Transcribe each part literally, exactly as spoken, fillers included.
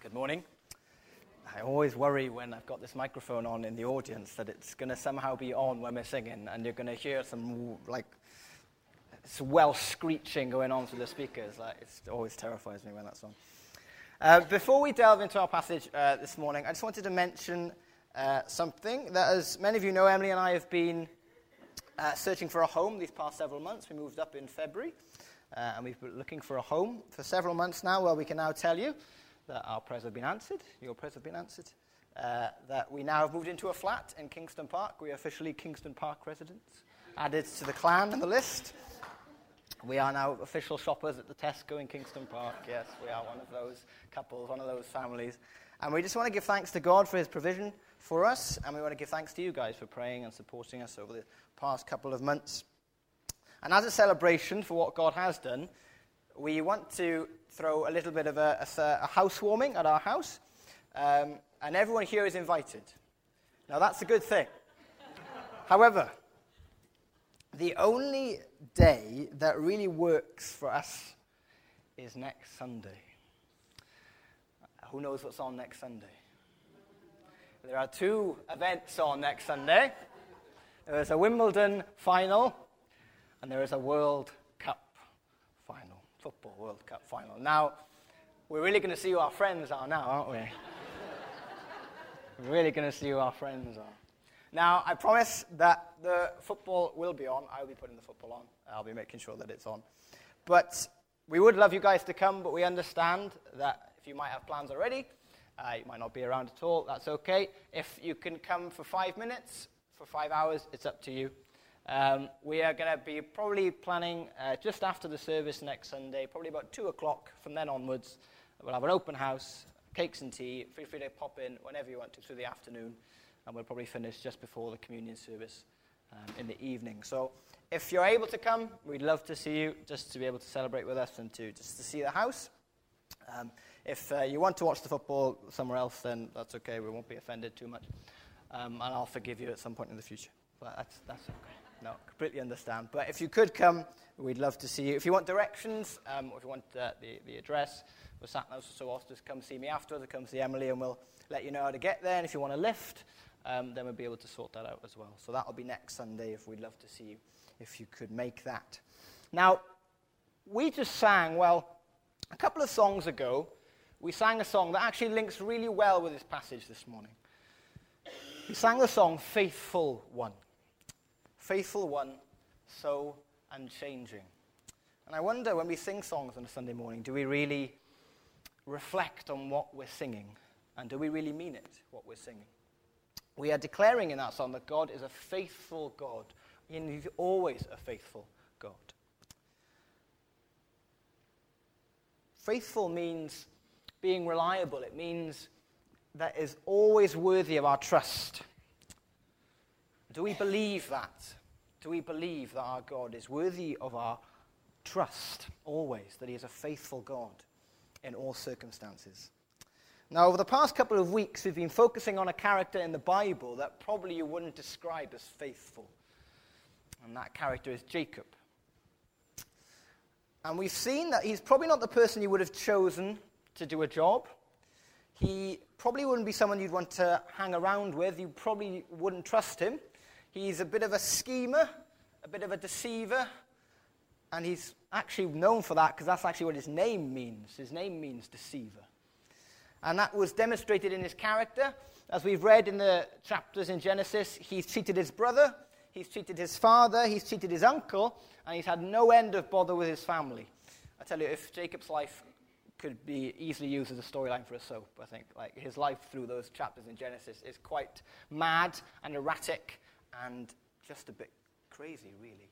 Good morning. I always worry when I've got this microphone on in the audience that it's going to somehow be on when we're singing, and you're going to hear some, like, it's Welsh screeching going on through the speakers. Like, it always terrifies me when that's on. Uh, before we delve into our passage uh, this morning, I just wanted to mention uh, something that, as many of you know, Emily and I have been uh, searching for a home these past several months. We moved up in February, uh, and we've been looking for a home for several months now. Well, we can now tell you that our prayers have been answered, your prayers have been answered, uh, that we now have moved into a flat in Kingston Park. We are officially Kingston Park residents, added to the clan and the list. We are now official shoppers at the Tesco in Kingston Park. Yes, we are one of those couples, one of those families. And we just want to give thanks to God for his provision for us, and we want to give thanks to you guys for praying and supporting us over the past couple of months. And as a celebration for what God has done, we want to throw a little bit of a, a, a housewarming at our house, um, and everyone here is invited. Now, that's a good thing. However, the only day that really works for us is next Sunday. Who knows what's on next Sunday? There are two events on next Sunday. There is a Wimbledon final, and there is a World Cup final. Football World Cup final. Now, we're really going to see who our friends are now, aren't we? We're really going to see who our friends are. Now, I promise that the football will be on. I'll be putting the football on. I'll be making sure that it's on. But we would love you guys to come, but we understand that if you might have plans already, uh, you might not be around at all. That's okay. If you can come for five minutes, for five hours, it's up to you. Um, we are going to be probably planning uh, just after the service next Sunday, probably about two o'clock. From then onwards, we'll have an open house, cakes and tea. Feel free to pop in whenever you want to through the afternoon, and we'll probably finish just before the communion service um, in the evening. So if you're able to come, we'd love to see you, just to be able to celebrate with us and to just to see the house. Um, if uh, you want to watch the football somewhere else, then that's okay. We won't be offended too much, um, and I'll forgive you at some point in the future. But that's, that's okay. No, completely understand. But if you could come, we'd love to see you. If you want directions, um, or if you want uh, the, the address, we're sat now, so often, just come see me afterwards, or come see Emily, and we'll let you know how to get there. And if you want a lift, um, then we'll be able to sort that out as well. So that'll be next Sunday, if we'd love to see you, if you could make that. Now, we just sang, well, a couple of songs ago, we sang a song that actually links really well with this passage this morning. We sang the song, Faithful One. Faithful one, so unchanging. And I wonder, when we sing songs on a Sunday morning, do we really reflect on what we're singing? And do we really mean it, what we're singing? We are declaring in that song that God is a faithful God, and he's always a faithful God. Faithful means being reliable. It means that is always worthy of our trust. Do we believe that? Do we believe that our God is worthy of our trust always, that he is a faithful God in all circumstances? Now, over the past couple of weeks, we've been focusing on a character in the Bible that probably you wouldn't describe as faithful, and that character is Jacob. And we've seen that he's probably not the person you would have chosen to do a job. He probably wouldn't be someone you'd want to hang around with. You probably wouldn't trust him. He's a bit of a schemer, a bit of a deceiver, and he's actually known for that because that's actually what his name means. His name means deceiver. And that was demonstrated in his character. As we've read in the chapters in Genesis, he's cheated his brother, he's cheated his father, he's cheated his uncle, and he's had no end of bother with his family. I tell you, if Jacob's life could be easily used as a storyline for a soap, I think. Like, his life through those chapters in Genesis is quite mad and erratic, and just a bit crazy, really.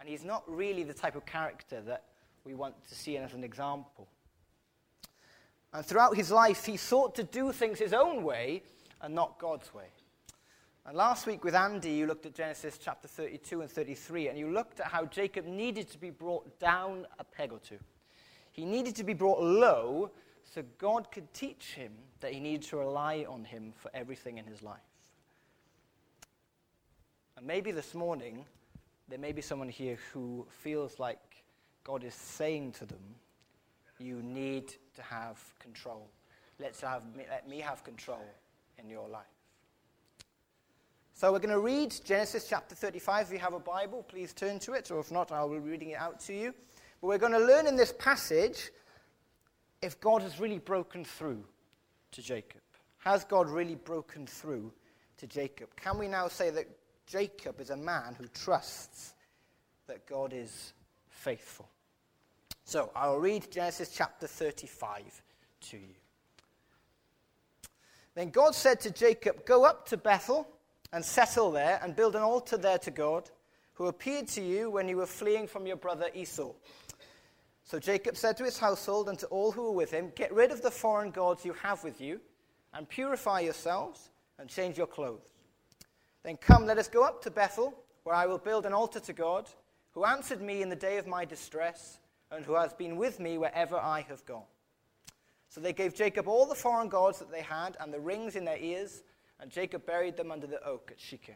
And he's not really the type of character that we want to see as an example. And throughout his life, he sought to do things his own way and not God's way. And last week with Andy, you looked at Genesis chapter thirty-two and thirty-three, and you looked at how Jacob needed to be brought down a peg or two. He needed to be brought low so God could teach him that he needed to rely on him for everything in his life. And maybe this morning, there may be someone here who feels like God is saying to them, you need to have control. Let's have me, let me have control in your life. So we're going to read Genesis chapter thirty-five. If you have a Bible, please turn to it, or if not, I'll be reading it out to you. But we're going to learn in this passage if God has really broken through to Jacob. Has God really broken through to Jacob? Can we now say that Jacob is a man who trusts that God is faithful? So I'll read Genesis chapter thirty-five to you. Then God said to Jacob, "Go up to Bethel and settle there and build an altar there to God, who appeared to you when you were fleeing from your brother Esau." So Jacob said to his household and to all who were with him, "Get rid of the foreign gods you have with you, and purify yourselves and change your clothes. Then come, let us go up to Bethel, where I will build an altar to God, who answered me in the day of my distress, and who has been with me wherever I have gone." So they gave Jacob all the foreign gods that they had, and the rings in their ears, and Jacob buried them under the oak at Shechem.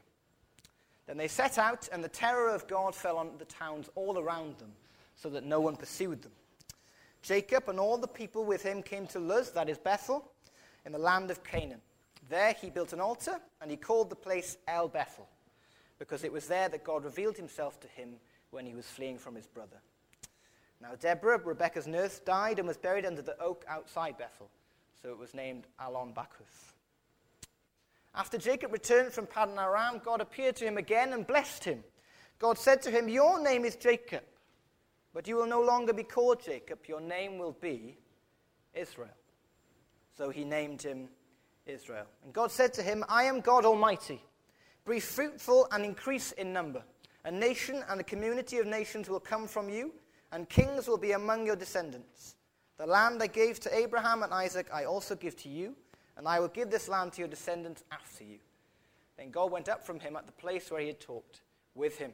Then they set out, and the terror of God fell on the towns all around them, so that no one pursued them. Jacob and all the people with him came to Luz, that is Bethel, in the land of Canaan. There he built an altar, and he called the place El Bethel, because it was there that God revealed himself to him when he was fleeing from his brother. Now Deborah, Rebekah's nurse, died and was buried under the oak outside Bethel, so it was named Alon Bakuth. After Jacob returned from Paddan Aram, God appeared to him again and blessed him. God said to him, "Your name is Jacob, but you will no longer be called Jacob. Your name will be Israel." So he named him Israel. And God said to him, "I am God Almighty. Be fruitful and increase in number. A nation and a community of nations will come from you, and kings will be among your descendants. The land I gave to Abraham and Isaac I also give to you, and I will give this land to your descendants after you." Then God went up from him at the place where he had talked with him.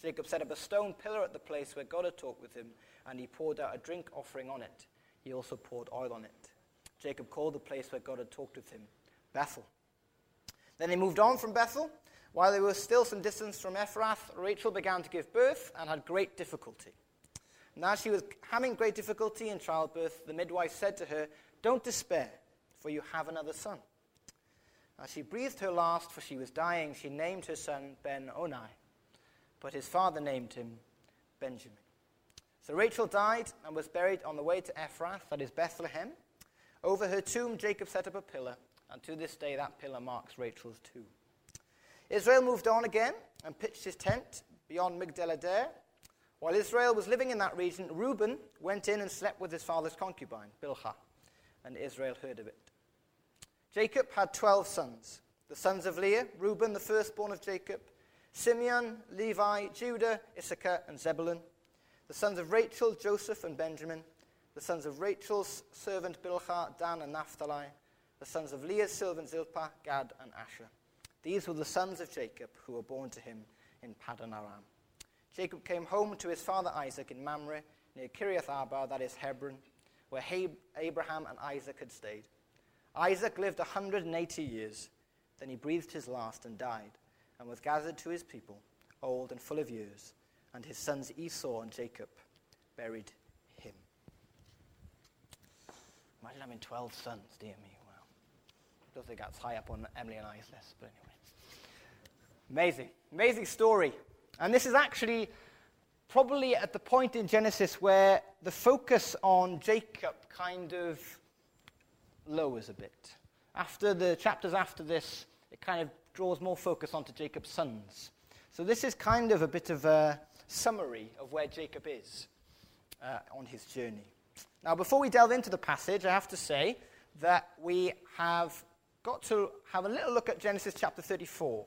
Jacob set up a stone pillar at the place where God had talked with him, and he poured out a drink offering on it. He also poured oil on it. Jacob called the place where God had talked with him Bethel. Then they moved on from Bethel. While they were still some distance from Ephrath, Rachel began to give birth and had great difficulty. And as she was having great difficulty in childbirth, the midwife said to her, "Don't despair, for you have another son." As she breathed her last, for she was dying, she named her son Ben-Onai, but his father named him Benjamin. So Rachel died and was buried on the way to Ephrath, that is Bethlehem. Over her tomb, Jacob set up a pillar, and to this day that pillar marks Rachel's tomb. Israel moved on again and pitched his tent beyond Migdal Eder. While Israel was living in that region, Reuben went in and slept with his father's concubine, Bilhah, and Israel heard of it. Jacob had twelve sons, the sons of Leah, Reuben, the firstborn of Jacob, Simeon, Levi, Judah, Issachar, and Zebulun, the sons of Rachel, Joseph, and Benjamin, the sons of Rachel's servant Bilhah, Dan and Naphtali, the sons of Leah's servant Zilpah, Gad and Asher. These were the sons of Jacob who were born to him in Paddan Aram. Jacob came home to his father Isaac in Mamre, near Kiriath Arba, that is Hebron, where Abraham and Isaac had stayed. Isaac lived one hundred eighty years. Then he breathed his last and died, and was gathered to his people, old and full of years, and his sons Esau and Jacob buried him. Imagine having twelve sons, dear me. Wow. I don't think that's high up on Emily and I's list, but anyway. Amazing. Amazing story. And this is actually probably at the point in Genesis where the focus on Jacob kind of lowers a bit. After the chapters after this, it kind of draws more focus onto Jacob's sons. So this is kind of a bit of a summary of where Jacob is uh, on his journey. Now, before we delve into the passage, I have to say that we have got to have a little look at Genesis chapter thirty-four,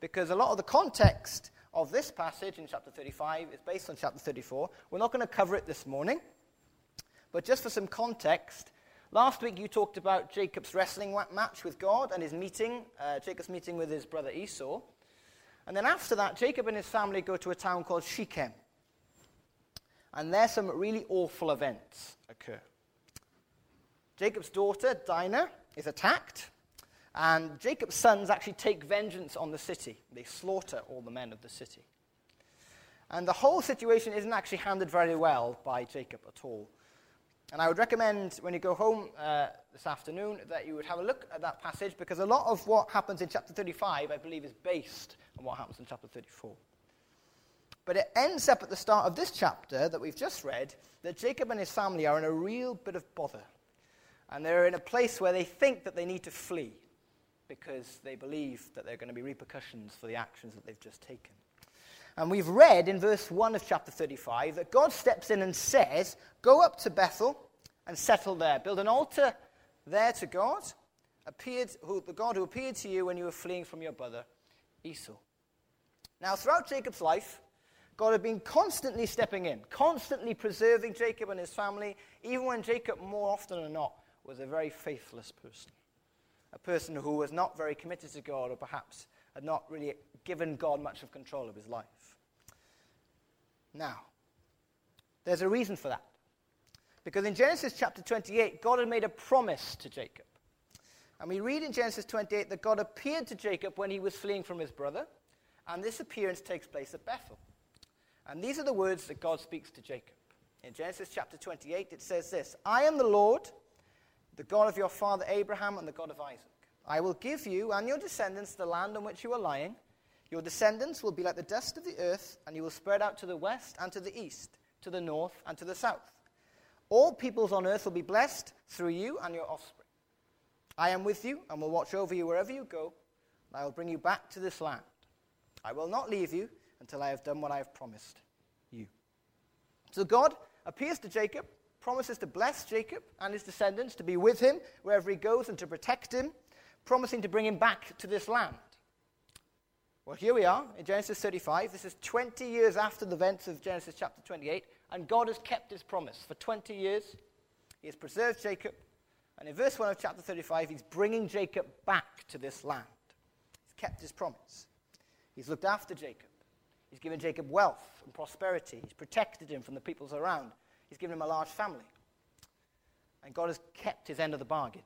because a lot of the context of this passage in chapter thirty-five is based on chapter thirty-four. We're not going to cover it this morning, but just for some context, last week you talked about Jacob's wrestling match with God and his meeting, uh, Jacob's meeting with his brother Esau. And then after that, Jacob and his family go to a town called Shechem. And there some really awful events occur. Jacob's daughter, Dinah, is attacked, and Jacob's sons actually take vengeance on the city. They slaughter all the men of the city. And the whole situation isn't actually handled very well by Jacob at all. And I would recommend when you go home uh, this afternoon that you would have a look at that passage, because a lot of what happens in chapter thirty-five, I believe, is based on what happens in chapter thirty-four. But it ends up at the start of this chapter that we've just read that Jacob and his family are in a real bit of bother. And they're in a place where they think that they need to flee because they believe that there are going to be repercussions for the actions that they've just taken. And we've read in verse one of chapter thirty-five that God steps in and says, go up to Bethel and settle there. Build an altar there to God, appeared, who, the God who appeared to you when you were fleeing from your brother Esau. Now, throughout Jacob's life, God had been constantly stepping in, constantly preserving Jacob and his family, even when Jacob, more often than not, was a very faithless person, a person who was not very committed to God, or perhaps had not really given God much of control of his life. Now, there's a reason for that. Because in Genesis chapter twenty-eight, God had made a promise to Jacob. And we read in Genesis twenty-eight that God appeared to Jacob when he was fleeing from his brother, and this appearance takes place at Bethel. And these are the words that God speaks to Jacob. In Genesis chapter twenty-eight, it says this, I am the Lord, the God of your father Abraham and the God of Isaac. I will give you and your descendants the land on which you are lying. Your descendants will be like the dust of the earth, and you will spread out to the west and to the east, to the north and to the south. All peoples on earth will be blessed through you and your offspring. I am with you and will watch over you wherever you go, and I will bring you back to this land. I will not leave you until I have done what I have promised you. So God appears to Jacob, promises to bless Jacob and his descendants, to be with him wherever he goes and to protect him, promising to bring him back to this land. Well, here we are in Genesis thirty-five. This is twenty years after the events of Genesis chapter twenty-eight, and God has kept his promise. For twenty years, he has preserved Jacob, and in verse one of chapter thirty-five, he's bringing Jacob back to this land. He's kept his promise. He's looked after Jacob. He's given Jacob wealth and prosperity. He's protected him from the peoples around. He's given him a large family. And God has kept his end of the bargain.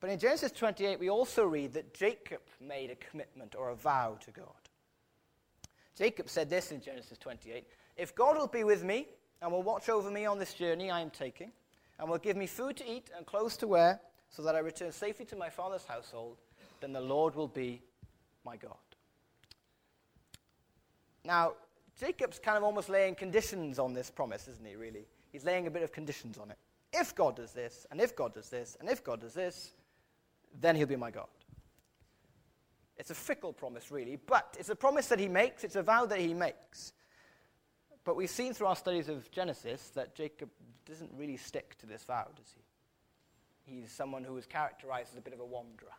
But in Genesis twenty-eight, we also read that Jacob made a commitment or a vow to God. Jacob said this in Genesis twenty-eight, if God will be with me and will watch over me on this journey I am taking, and will give me food to eat and clothes to wear, so that I return safely to my father's household, then the Lord will be my God. Now, Jacob's kind of almost laying conditions on this promise, isn't he, really? He's laying a bit of conditions on it. If God does this, and if God does this, and if God does this, then he'll be my God. It's a fickle promise, really, but it's a promise that he makes. It's a vow that he makes. But we've seen through our studies of Genesis that Jacob doesn't really stick to this vow, does he? He's someone who is characterized as a bit of a wanderer,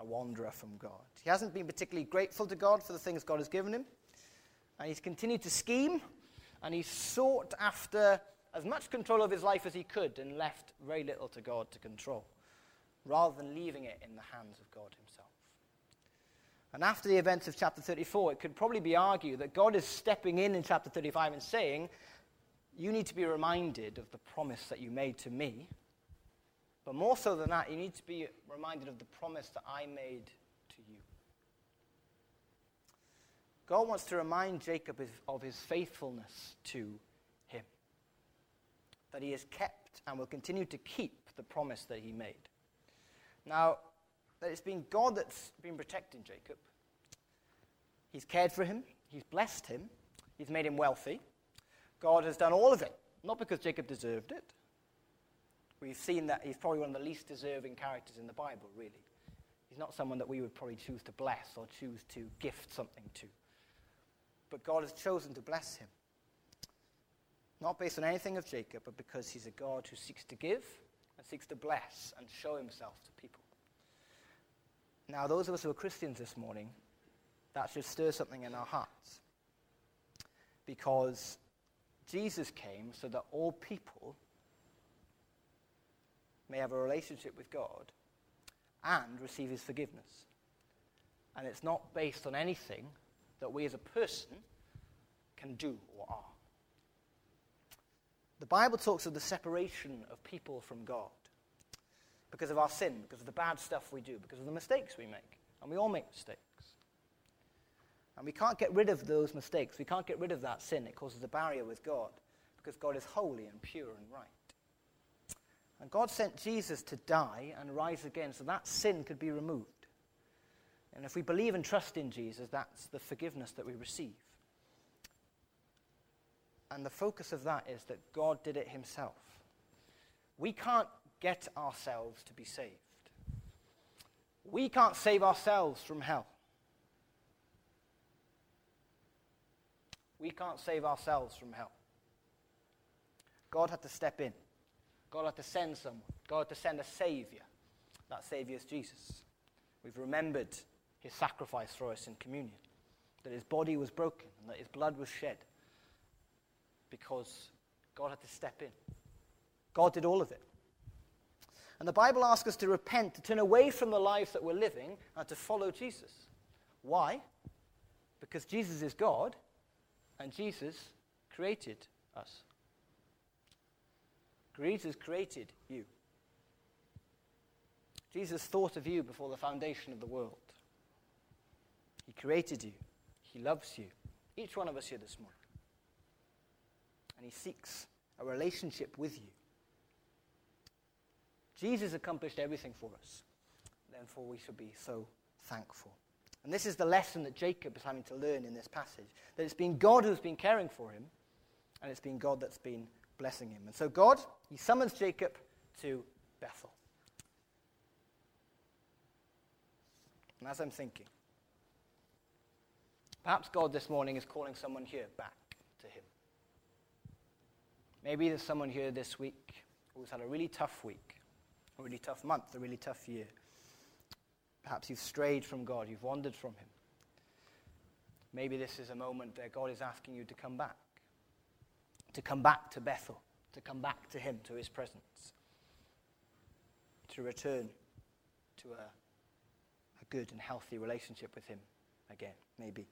a wanderer from God. He hasn't been particularly grateful to God for the things God has given him, and he's continued to scheme, and he's sought after as much control of his life as he could and left very little to God to control, rather than leaving it in the hands of God himself. And after the events of chapter thirty-four, it could probably be argued that God is stepping in in chapter thirty-five and saying, you need to be reminded of the promise that you made to me, but more so than that, you need to be reminded of the promise that I made to you. God wants to remind Jacob of his faithfulness to him, that he has kept and will continue to keep the promise that he made. Now, that it's been God that's been protecting Jacob. He's cared for him. He's blessed him. He's made him wealthy. God has done all of it, not because Jacob deserved it. We've seen that he's probably one of the least deserving characters in the Bible, really. He's not someone that we would probably choose to bless or choose to gift something to. But God has chosen to bless him. Not based on anything of Jacob, but because he's a God who seeks to give and seeks to bless and show himself to people. Now, those of us who are Christians this morning, that should stir something in our hearts. Because Jesus came so that all people may have a relationship with God and receive his forgiveness. And it's not based on anything that we as a person can do or are. The Bible talks of the separation of people from God because of our sin, because of the bad stuff we do, because of the mistakes we make. And we all make mistakes. And we can't get rid of those mistakes. We can't get rid of that sin. It causes a barrier with God. because God is holy and pure and right. And God sent Jesus to die and rise again so that sin could be removed. And if we believe and trust in Jesus, that's the forgiveness that we receive. And the focus of that is that God did it himself. We can't get ourselves to be saved. We can't save ourselves from hell. We can't save ourselves from hell. God had to step in. God had to send someone. God had to send a Savior. That Savior is Jesus. We've remembered his sacrifice for us in communion, that his body was broken and that his blood was shed because God had to step in. God did all of it. And the Bible asks us to repent, to turn away from the lives that we're living and to follow Jesus. Why? Because Jesus is God and Jesus created us. Jesus created you. Jesus thought of you before the foundation of the world. He created you. He loves you. Each one of us here this morning. And he seeks a relationship with you. Jesus accomplished everything for us. Therefore, we should be so thankful. And this is the lesson that Jacob is having to learn in this passage. That it's been God who's been caring for him, and it's been God that's been blessing him. And so God, he summons Jacob to Bethel. And as I'm thinking, perhaps God this morning is calling someone here back to him. Maybe there's someone here this week who's had a really tough week, a really tough month, a really tough year. Perhaps you've strayed from God, you've wandered from him. Maybe this is a moment where God is asking you to come back, to come back to Bethel, to come back to him, to his presence, to return to a good and healthy relationship with him again, maybe.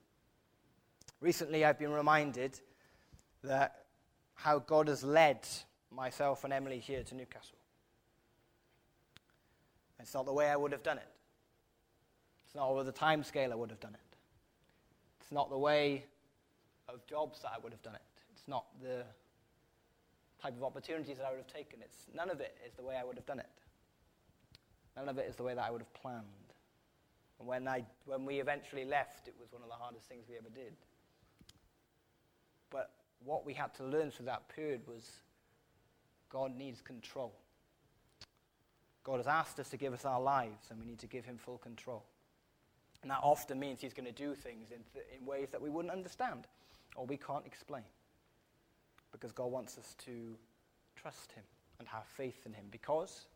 Recently, I've been reminded that how God has led myself and Emily here to Newcastle. It's not the way I would have done it. It's not over the time scale I would have done it. It's not the way of jobs that I would have done it. It's not the type of opportunities that I would have taken. It's none of it is the way I would have done it. None of it is the way that I would have planned. And when, I, when we eventually left, it was one of the hardest things we ever did. But what we had to learn through that period was God needs control. God has asked us to give us our lives, and we need to give him full control. And that often means he's going to do things in, th- in ways that we wouldn't understand or we can't explain. Because God wants us to trust him and have faith in him because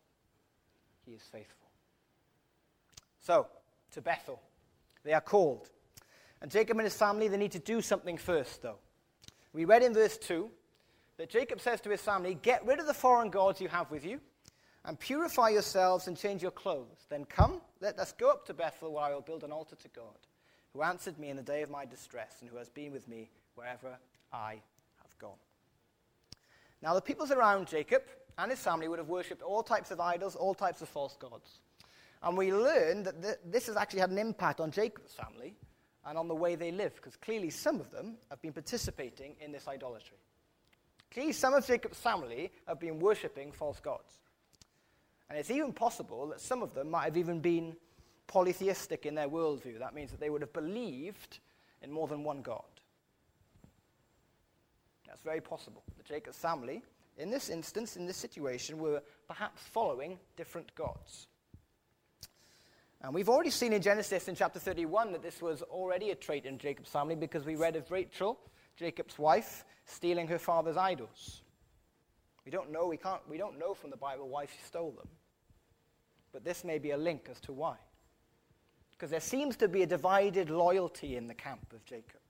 he is faithful. So, to Bethel. They are called. And Jacob and his family, they need to do something first, though. We read in verse two that Jacob says to his family, "Get rid of the foreign gods you have with you, and purify yourselves and change your clothes. Then come, let us go up to Bethel, where I will build an altar to God, who answered me in the day of my distress, and who has been with me wherever I have gone." Now the peoples around Jacob and his family would have worshipped all types of idols, all types of false gods. And we learn that th- this has actually had an impact on Jacob's family and on the way they live, because clearly some of them have been participating in this idolatry. Clearly some of Jacob's family have been worshipping false gods. And it's even possible that some of them might have even been polytheistic in their worldview. That means that they would have believed in more than one god. That's very possible. That Jacob's family, in this instance, in this situation, were perhaps following different gods. And we've already seen in Genesis in chapter thirty-one that this was already a trait in Jacob's family because we read of Rachel, Jacob's wife, stealing her father's idols. We don't know, we can't, we don't know from the Bible why she stole them. But this may be a link as to why. Because there seems to be a divided loyalty in the camp of Jacob.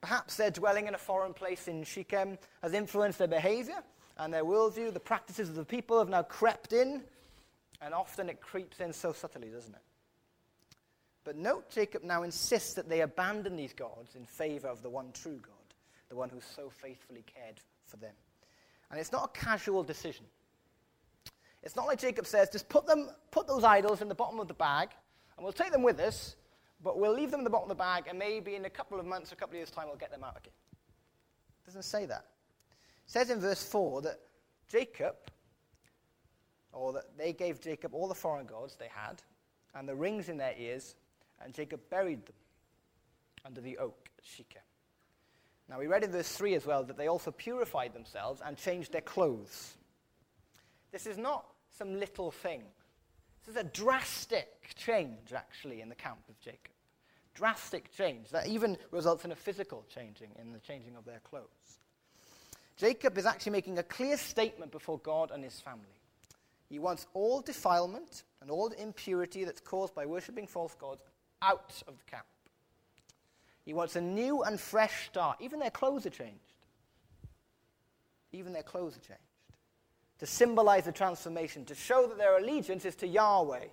Perhaps their dwelling in a foreign place in Shechem has influenced their behavior and their worldview. The practices of the people have now crept in. And often it creeps in so subtly, doesn't it? But note, Jacob now insists that they abandon these gods in favor of the one true God, the one who so faithfully cared for them. And it's not a casual decision. It's not like Jacob says, just put them, put those idols in the bottom of the bag, and we'll take them with us, but we'll leave them in the bottom of the bag, and maybe in a couple of months or a couple of years' time, we'll get them out again. It doesn't say that. says in verse four that Jacob, or that they gave Jacob all the foreign gods they had, and the rings in their ears, and Jacob buried them under the oak at Shechem. Now we read in verse three as well that they also purified themselves and changed their clothes. This is not some little thing. This is a drastic change, actually, in the camp of Jacob. Drastic change that even results in a physical changing, in the changing of their clothes. Jacob is actually making a clear statement before God and his family. He wants all defilement and all the impurity that's caused by worshipping false gods out of the camp. He wants a new and fresh start. Even their clothes are changed. Even their clothes are changed. To symbolize the transformation, to show that their allegiance is to Yahweh,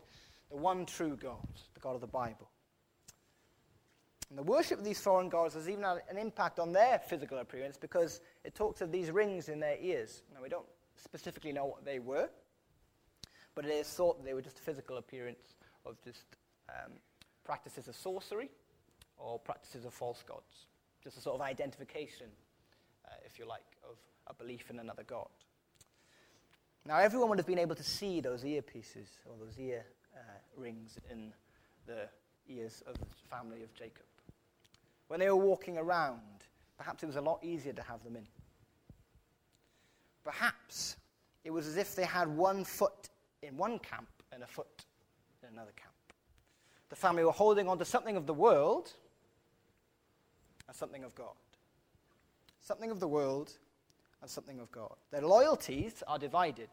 the one true God, the God of the Bible. And the worship of these foreign gods has even had an impact on their physical appearance because it talks of these rings in their ears. Now, we don't specifically know what they were, but it is thought that they were just a physical appearance of just um, practices of sorcery or practices of false gods. Just a sort of identification, uh, if you like, of a belief in another god. Now, everyone would have been able to see those earpieces or those ear uh, rings in the ears of the family of Jacob. When they were walking around, perhaps it was a lot easier to have them in. Perhaps it was as if they had one foot in one camp and a foot in another camp. The family were holding on to something of the world and something of God. Something of the world and something of God. Their loyalties are divided.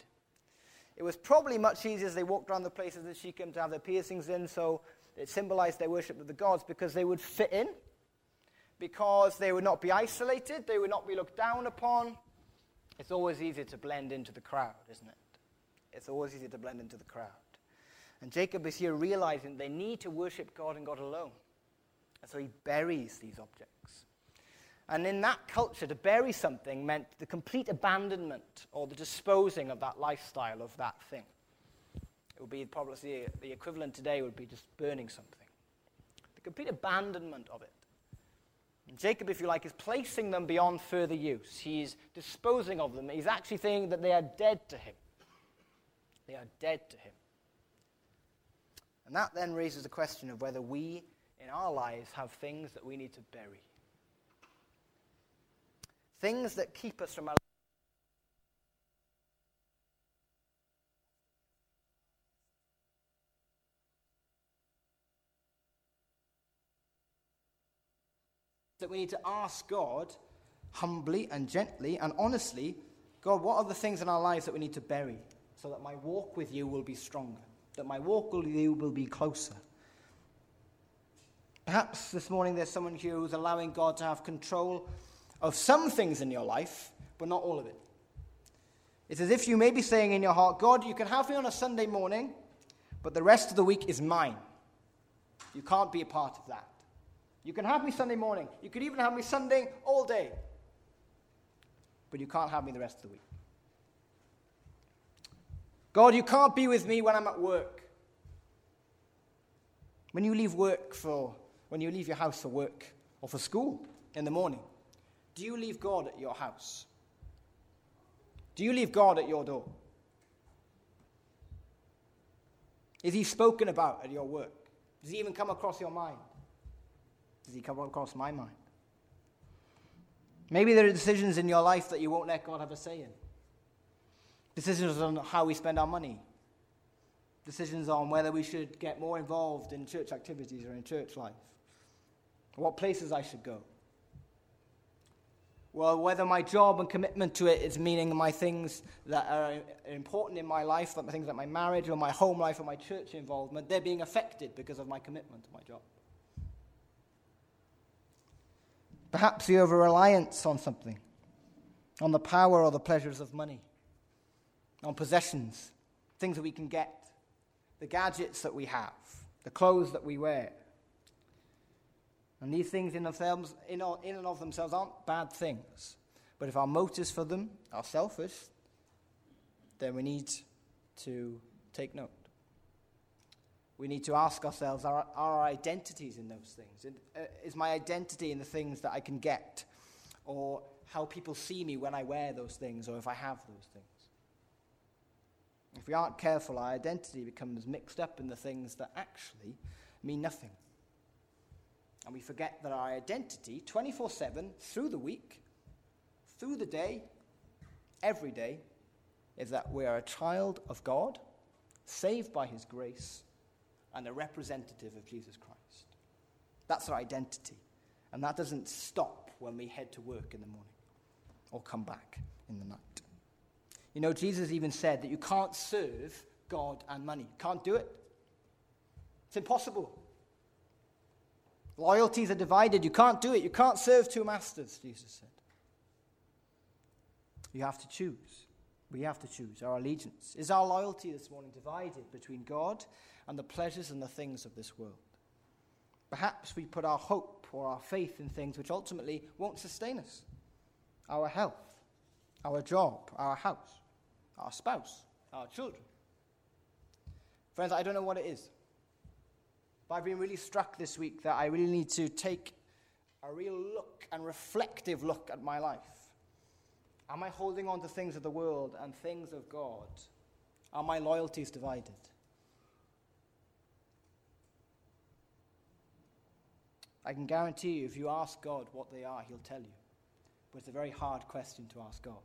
It was probably much easier as they walked around the places in Shechem to have their piercings in, so it symbolized their worship of the gods because they would fit in, because they would not be isolated, they would not be looked down upon. It's always easier to blend into the crowd, isn't it? It's always easier to blend into the crowd. And Jacob is here realizing they need to worship God and God alone. And so he buries these objects. And in that culture, to bury something meant the complete abandonment or the disposing of that lifestyle of that thing. It would be probably the equivalent today would be just burning something. The complete abandonment of it. And Jacob, if you like, is placing them beyond further use. He's disposing of them. He's actually saying that they are dead to him. They are dead to him. And that then raises the question of whether we, in our lives, have things that we need to bury. Things that keep us from our that we need to ask God humbly and gently and honestly, God, what are the things in our lives that we need to bury so that my walk with you will be stronger, that my walk with you will be closer? Perhaps this morning there's someone here who's allowing God to have control of some things in your life, but not all of it. It's as if you may be saying in your heart, God, you can have me on a Sunday morning, but the rest of the week is mine. You can't be a part of that. You can have me Sunday morning. You could even have me Sunday all day. But you can't have me the rest of the week. God, you can't be with me when I'm at work. When you leave work for, when you leave your house for work or for school in the morning, do you leave God at your house? Do you leave God at your door? Is he spoken about at your work? Does he even come across your mind? Does he come across my mind? Maybe there are decisions in your life that you won't let God have a say in. Decisions on how we spend our money. Decisions on whether we should get more involved in church activities or in church life. What places I should go. Well, whether my job and commitment to it is meaning my things that are important in my life, the things like my marriage or my home life or my church involvement, they're being affected because of my commitment to my job. Perhaps the over-reliance on something, on the power or the pleasures of money, on possessions, things that we can get, the gadgets that we have, the clothes that we wear. And these things in themselves, in and of themselves aren't bad things. But if our motives for them are selfish, then we need to take note. We need to ask ourselves, are our identities in those things? Is my identity in the things that I can get? Or how people see me when I wear those things or if I have those things. If we aren't careful, our identity becomes mixed up in the things that actually mean nothing. And we forget that our identity, twenty-four seven, through the week, through the day, every day, is that we are a child of God, saved by his grace, and a representative of Jesus Christ. That's our identity. And that doesn't stop when we head to work in the morning or come back in the night. You know, Jesus even said that you can't serve God and money. You can't do it. It's impossible. Loyalties are divided. You can't do it. You can't serve two masters, Jesus said. You have to choose. We have to choose our allegiance. Is our loyalty this morning divided between God and the pleasures and the things of this world? Perhaps we put our hope or our faith in things which ultimately won't sustain us. Our health, our job, our house, our spouse, our children. Friends, I don't know what it is, but I've been really struck this week that I really need to take a real look and reflective look at my life. Am I holding on to things of the world and things of God? Are my loyalties divided? I can guarantee you, if you ask God what they are, he'll tell you. But it's a very hard question to ask God.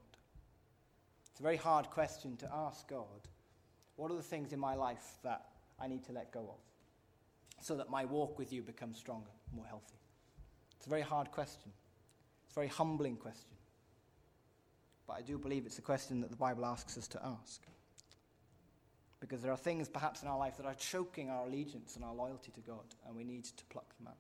It's a very hard question to ask God, what are the things in my life that I need to let go of so that my walk with you becomes stronger, more healthy? It's a very hard question. It's a very humbling question. But I do believe it's a question that the Bible asks us to ask. Because there are things perhaps in our life that are choking our allegiance and our loyalty to God, and we need to pluck them out.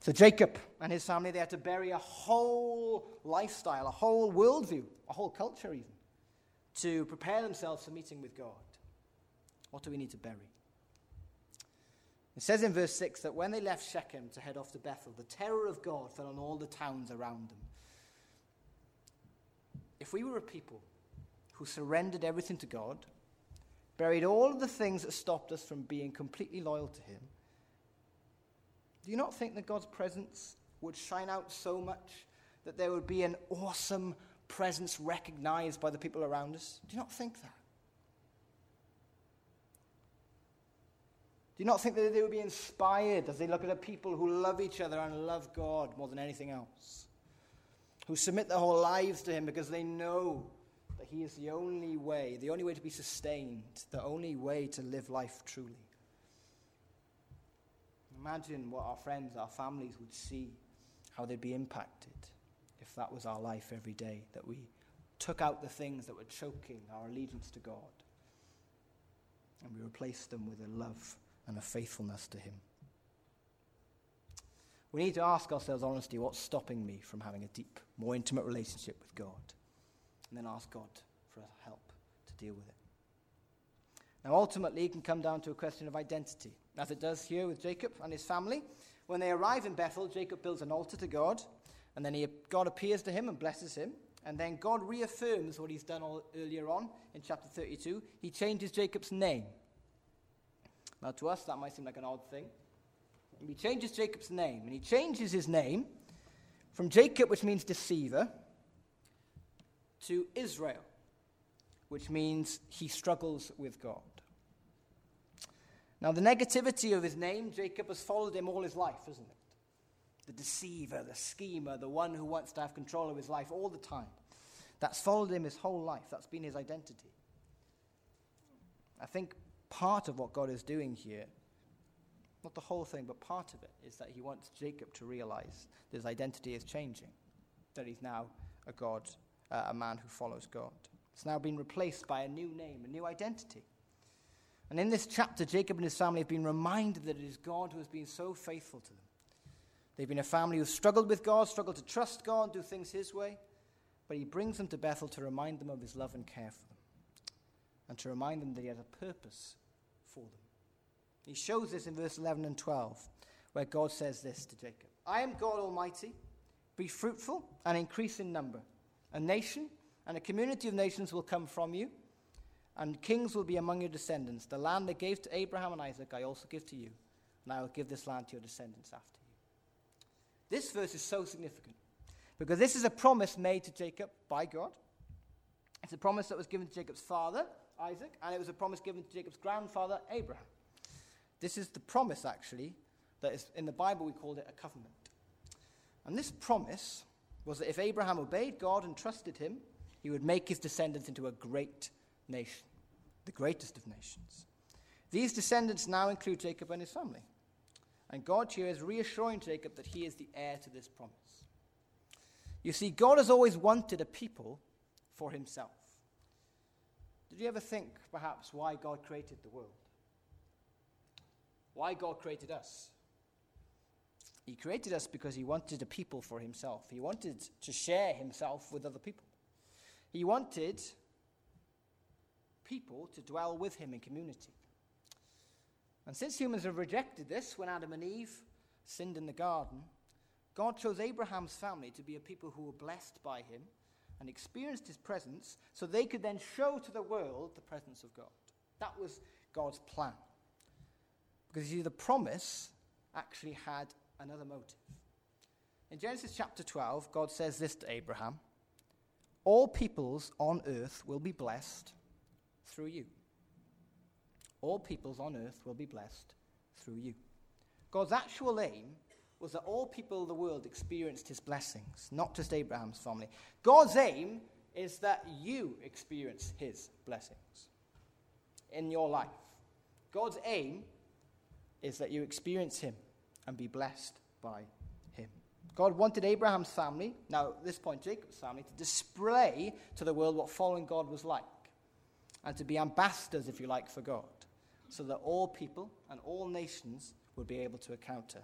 So Jacob and his family, they had to bury a whole lifestyle, a whole worldview, a whole culture even, to prepare themselves for meeting with God. What do we need to bury? It says in verse six that when they left Shechem to head off to Bethel, the terror of God fell on all the towns around them. If we were a people who surrendered everything to God, buried all of the things that stopped us from being completely loyal to him, do you not think that God's presence would shine out so much that there would be an awesome presence recognized by the people around us? Do you not think that? Do you not think that they would be inspired as they look at a people who love each other and love God more than anything else? Who submit their whole lives to him because they know that he is the only way, the only way to be sustained, the only way to live life truly. Imagine what our friends, our families would see, how they'd be impacted if that was our life every day, that we took out the things that were choking our allegiance to God and we replaced them with a love and a faithfulness to him. We need to ask ourselves honestly, what's stopping me from having a deep, more intimate relationship with God? And then ask God for help to deal with it. Now ultimately, it can come down to a question of identity, as it does here with Jacob and his family. When they arrive in Bethel, Jacob builds an altar to God, and then he, God appears to him and blesses him. And then God reaffirms what he's done all, earlier on in chapter thirty-two. He changes Jacob's name. Now, to us, that might seem like an odd thing. He changes Jacob's name, and he changes his name from Jacob, which means deceiver, to Israel, which means he struggles with God. Now, the negativity of his name, Jacob, has followed him all his life, isn't it? The deceiver, the schemer, the one who wants to have control of his life all the time. That's followed him his whole life. That's been his identity. I think part of what God is doing here, not the whole thing, but part of it, is that he wants Jacob to realize that his identity is changing, that he's now a God, uh, a man who follows God. It's now been replaced by a new name, a new identity. And in this chapter, Jacob and his family have been reminded that it is God who has been so faithful to them. They've been a family who struggled with God, struggled to trust God, do things his way, but he brings them to Bethel to remind them of his love and care for them, and to remind them that he has a purpose for them. He shows this in verse eleven and twelve, where God says this to Jacob. I am God Almighty. Be fruitful and increase in number. A nation and a community of nations will come from you, and kings will be among your descendants. The land I gave to Abraham and Isaac I also give to you, and I will give this land to your descendants after you. This verse is so significant because this is a promise made to Jacob by God. It's a promise that was given to Jacob's father, Isaac, and it was a promise given to Jacob's grandfather, Abraham. This is the promise, actually, that is in the Bible we call it a covenant. And this promise was that if Abraham obeyed God and trusted him, he would make his descendants into a great nation, the greatest of nations. These descendants now include Jacob and his family. And God here is reassuring Jacob that he is the heir to this promise. You see, God has always wanted a people for himself. Did you ever think, perhaps, why God created the world? Why God created us? He created us because he wanted a people for himself. He wanted to share himself with other people. He wanted people to dwell with him in community. And since humans have rejected this when Adam and Eve sinned in the garden, God chose Abraham's family to be a people who were blessed by him and experienced his presence so they could then show to the world the presence of God. That was God's plan. Because you see, the promise actually had another motive. In Genesis chapter twelve, God says this to Abraham, "All peoples on earth will be blessed through you." All peoples on earth will be blessed through you. God's actual aim was that all people of the world experienced his blessings, not just Abraham's family. God's aim is that you experience his blessings in your life. God's aim is that you experience him and be blessed by him. God wanted Abraham's family, now at this point Jacob's family, to display to the world what following God was like and to be ambassadors, if you like, for God, so that all people and all nations would be able to encounter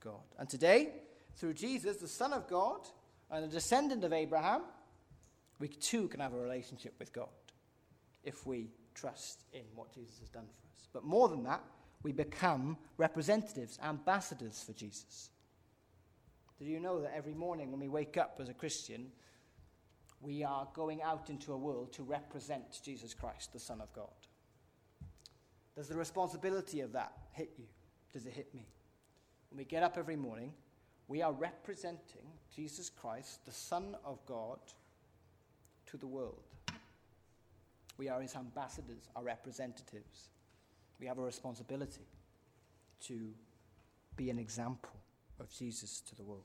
God. And today, through Jesus, the Son of God and a descendant of Abraham, we too can have a relationship with God if we trust in what Jesus has done for us. But more than that, we become representatives, ambassadors for Jesus. Did you know that every morning when we wake up as a Christian, we are going out into a world to represent Jesus Christ, the Son of God? Does the responsibility of that hit you? Does it hit me? When we get up every morning, we are representing Jesus Christ, the Son of God, to the world. We are his ambassadors, our representatives. We have a responsibility to be an example of Jesus to the world.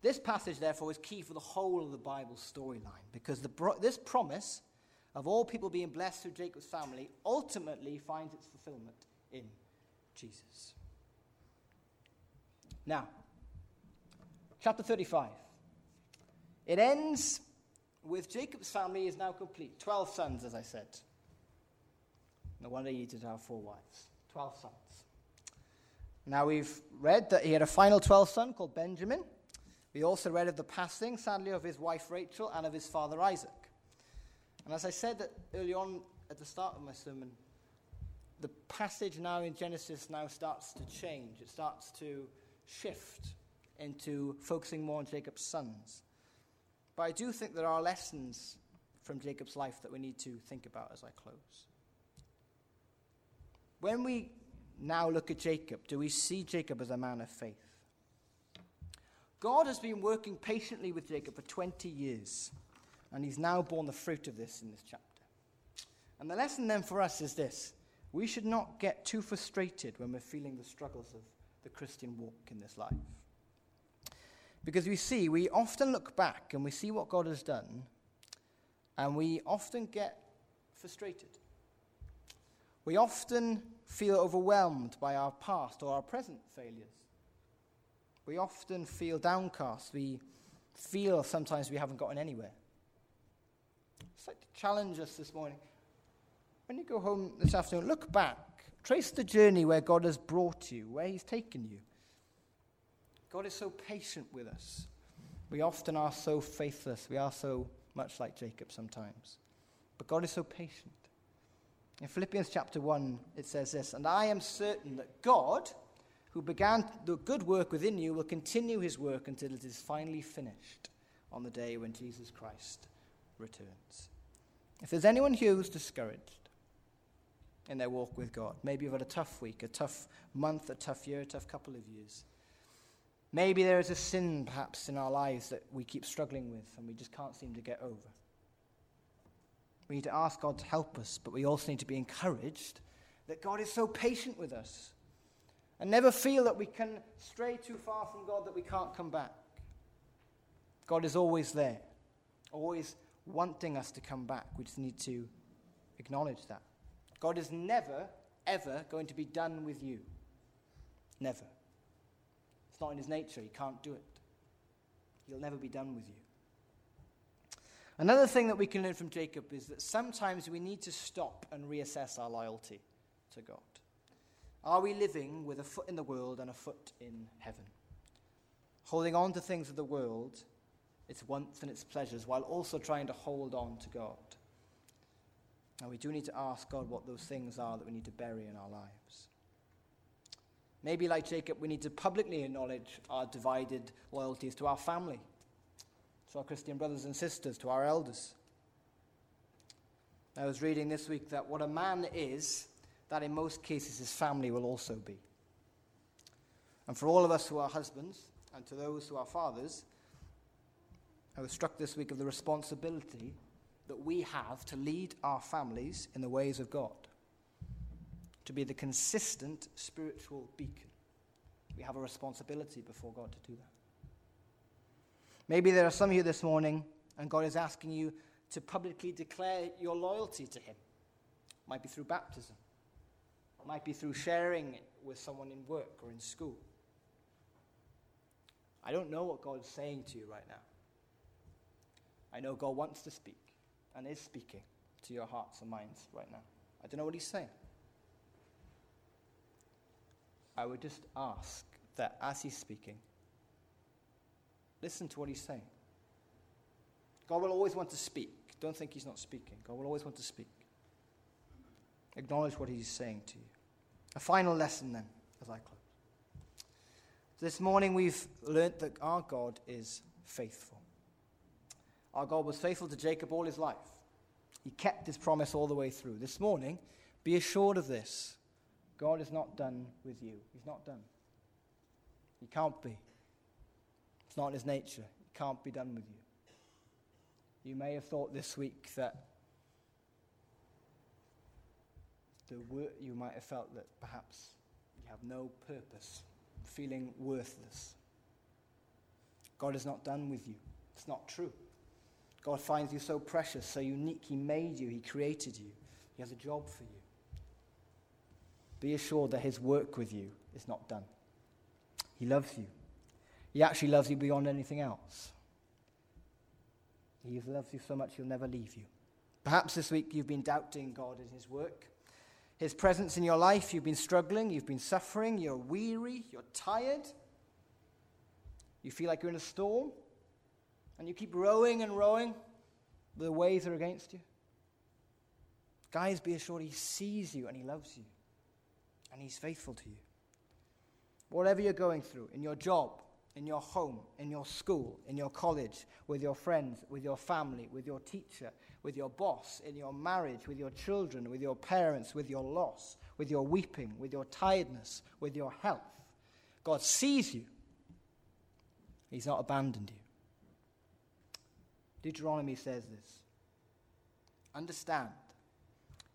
This passage, therefore, is key for the whole of the Bible storyline, because the, this promise of all people being blessed through Jacob's family ultimately finds its fulfillment in Jesus. Now, chapter thirty-five. It ends with Jacob's family is now complete. Twelve sons, as I said. No wonder he did have four wives. Twelve sons. Now we've read that he had a final twelfth son called Benjamin. We also read of the passing, sadly, of his wife Rachel and of his father Isaac. And as I said early on at the start of my sermon, the passage now in Genesis now starts to change. It starts to shift into focusing more on Jacob's sons. But I do think there are lessons from Jacob's life that we need to think about as I close. When we now look at Jacob, do we see Jacob as a man of faith? God has been working patiently with Jacob for twenty years, and he's now borne the fruit of this in this chapter. And the lesson then for us is this: we should not get too frustrated when we're feeling the struggles of the Christian walk in this life. Because we see, we often look back and we see what God has done, and we often get frustrated. We often feel overwhelmed by our past or our present failures. We often feel downcast. We feel sometimes we haven't gotten anywhere. I'd like to challenge us this morning. When you go home this afternoon, look back. Trace the journey where God has brought you, where he's taken you. God is so patient with us. We often are so faithless. We are so much like Jacob sometimes. But God is so patient. In Philippians chapter one, it says this, "And I am certain that God, who began the good work within you, will continue his work until it is finally finished on the day when Jesus Christ returns." If there's anyone here who's discouraged in their walk with God, maybe you've had a tough week, a tough month, a tough year, a tough couple of years, Maybe there is a sin, perhaps, in our lives that we keep struggling with and we just can't seem to get over. We need to ask God to help us, but we also need to be encouraged that God is so patient with us and never feel that we can stray too far from God that we can't come back. God is always there, always wanting us to come back. We just need to acknowledge that. God is never, ever going to be done with you. Never. It's not in his nature. He can't do it. He'll never be done with you. Another thing that we can learn from Jacob is that sometimes we need to stop and reassess our loyalty to God. Are we living with a foot in the world and a foot in heaven? Holding on to things of the world, its wants and its pleasures, while also trying to hold on to God. And we do need to ask God what those things are that we need to bury in our lives. Maybe, like Jacob, we need to publicly acknowledge our divided loyalties to our family, to our Christian brothers and sisters, to our elders. I was reading this week that what a man is, that in most cases his family will also be. And for all of us who are husbands, and to those who are fathers, I was struck this week of the responsibility that we have to lead our families in the ways of God, to be the consistent spiritual beacon. We have a responsibility before God to do that. Maybe there are some of you this morning, and God is asking you to publicly declare your loyalty to him. It might be through baptism. It might be through sharing it with someone in work or in school. I don't know what God is saying to you right now. I know God wants to speak and is speaking to your hearts and minds right now. I don't know what he's saying. I would just ask that as he's speaking, listen to what he's saying. God will always want to speak. Don't think he's not speaking. God will always want to speak. Acknowledge what he's saying to you. A final lesson then, as I close. This morning we've learnt that our God is faithful. Our God was faithful to Jacob all his life. He kept his promise all the way through. This morning, be assured of this. God is not done with you. He's not done. He can't be. It's not in his nature. He can't be done with you. You may have thought this week that the wor- you might have felt that perhaps you have no purpose, feeling worthless. God is not done with you. It's not true. God finds you so precious, so unique. He made you. He created you. He has a job for you. Be assured that his work with you is not done. He loves you. He actually loves you beyond anything else. He loves you so much he'll never leave you. Perhaps this week you've been doubting God and his work, his presence in your life. You've been struggling. You've been suffering. You're weary. You're tired. You feel like you're in a storm. And you keep rowing and rowing. The waves are against you. Guys, be assured he sees you and he loves you. And he's faithful to you. Whatever you're going through, in your job, in your home, in your school, in your college, with your friends, with your family, with your teacher, with your boss, in your marriage, with your children, with your parents, with your loss, with your weeping, with your tiredness, with your health. God sees you. He's not abandoned you. Deuteronomy says this. Understand,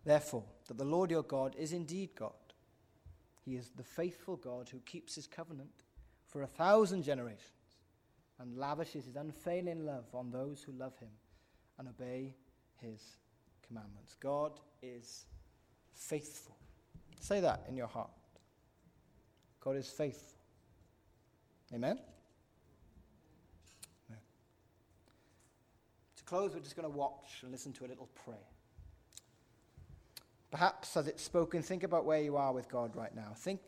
therefore, that the Lord your God is indeed God. He is the faithful God who keeps his covenant for a thousand generations and lavishes his unfailing love on those who love him and obey his commandments. God is faithful. Say that in your heart. God is faithful. Amen? Amen. To close, we're just going to watch and listen to a little prayer. Perhaps as it's spoken, think about where you are with God right now. Think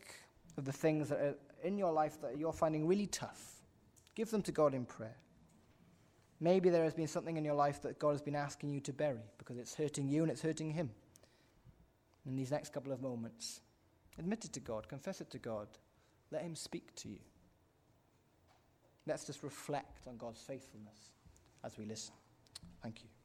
of the things that are in your life that you're finding really tough. Give them to God in prayer. Maybe there has been something in your life that God has been asking you to bury because it's hurting you and it's hurting him. In these next couple of moments, admit it to God, confess it to God, let him speak to you. Let's just reflect on God's faithfulness as we listen. Thank you.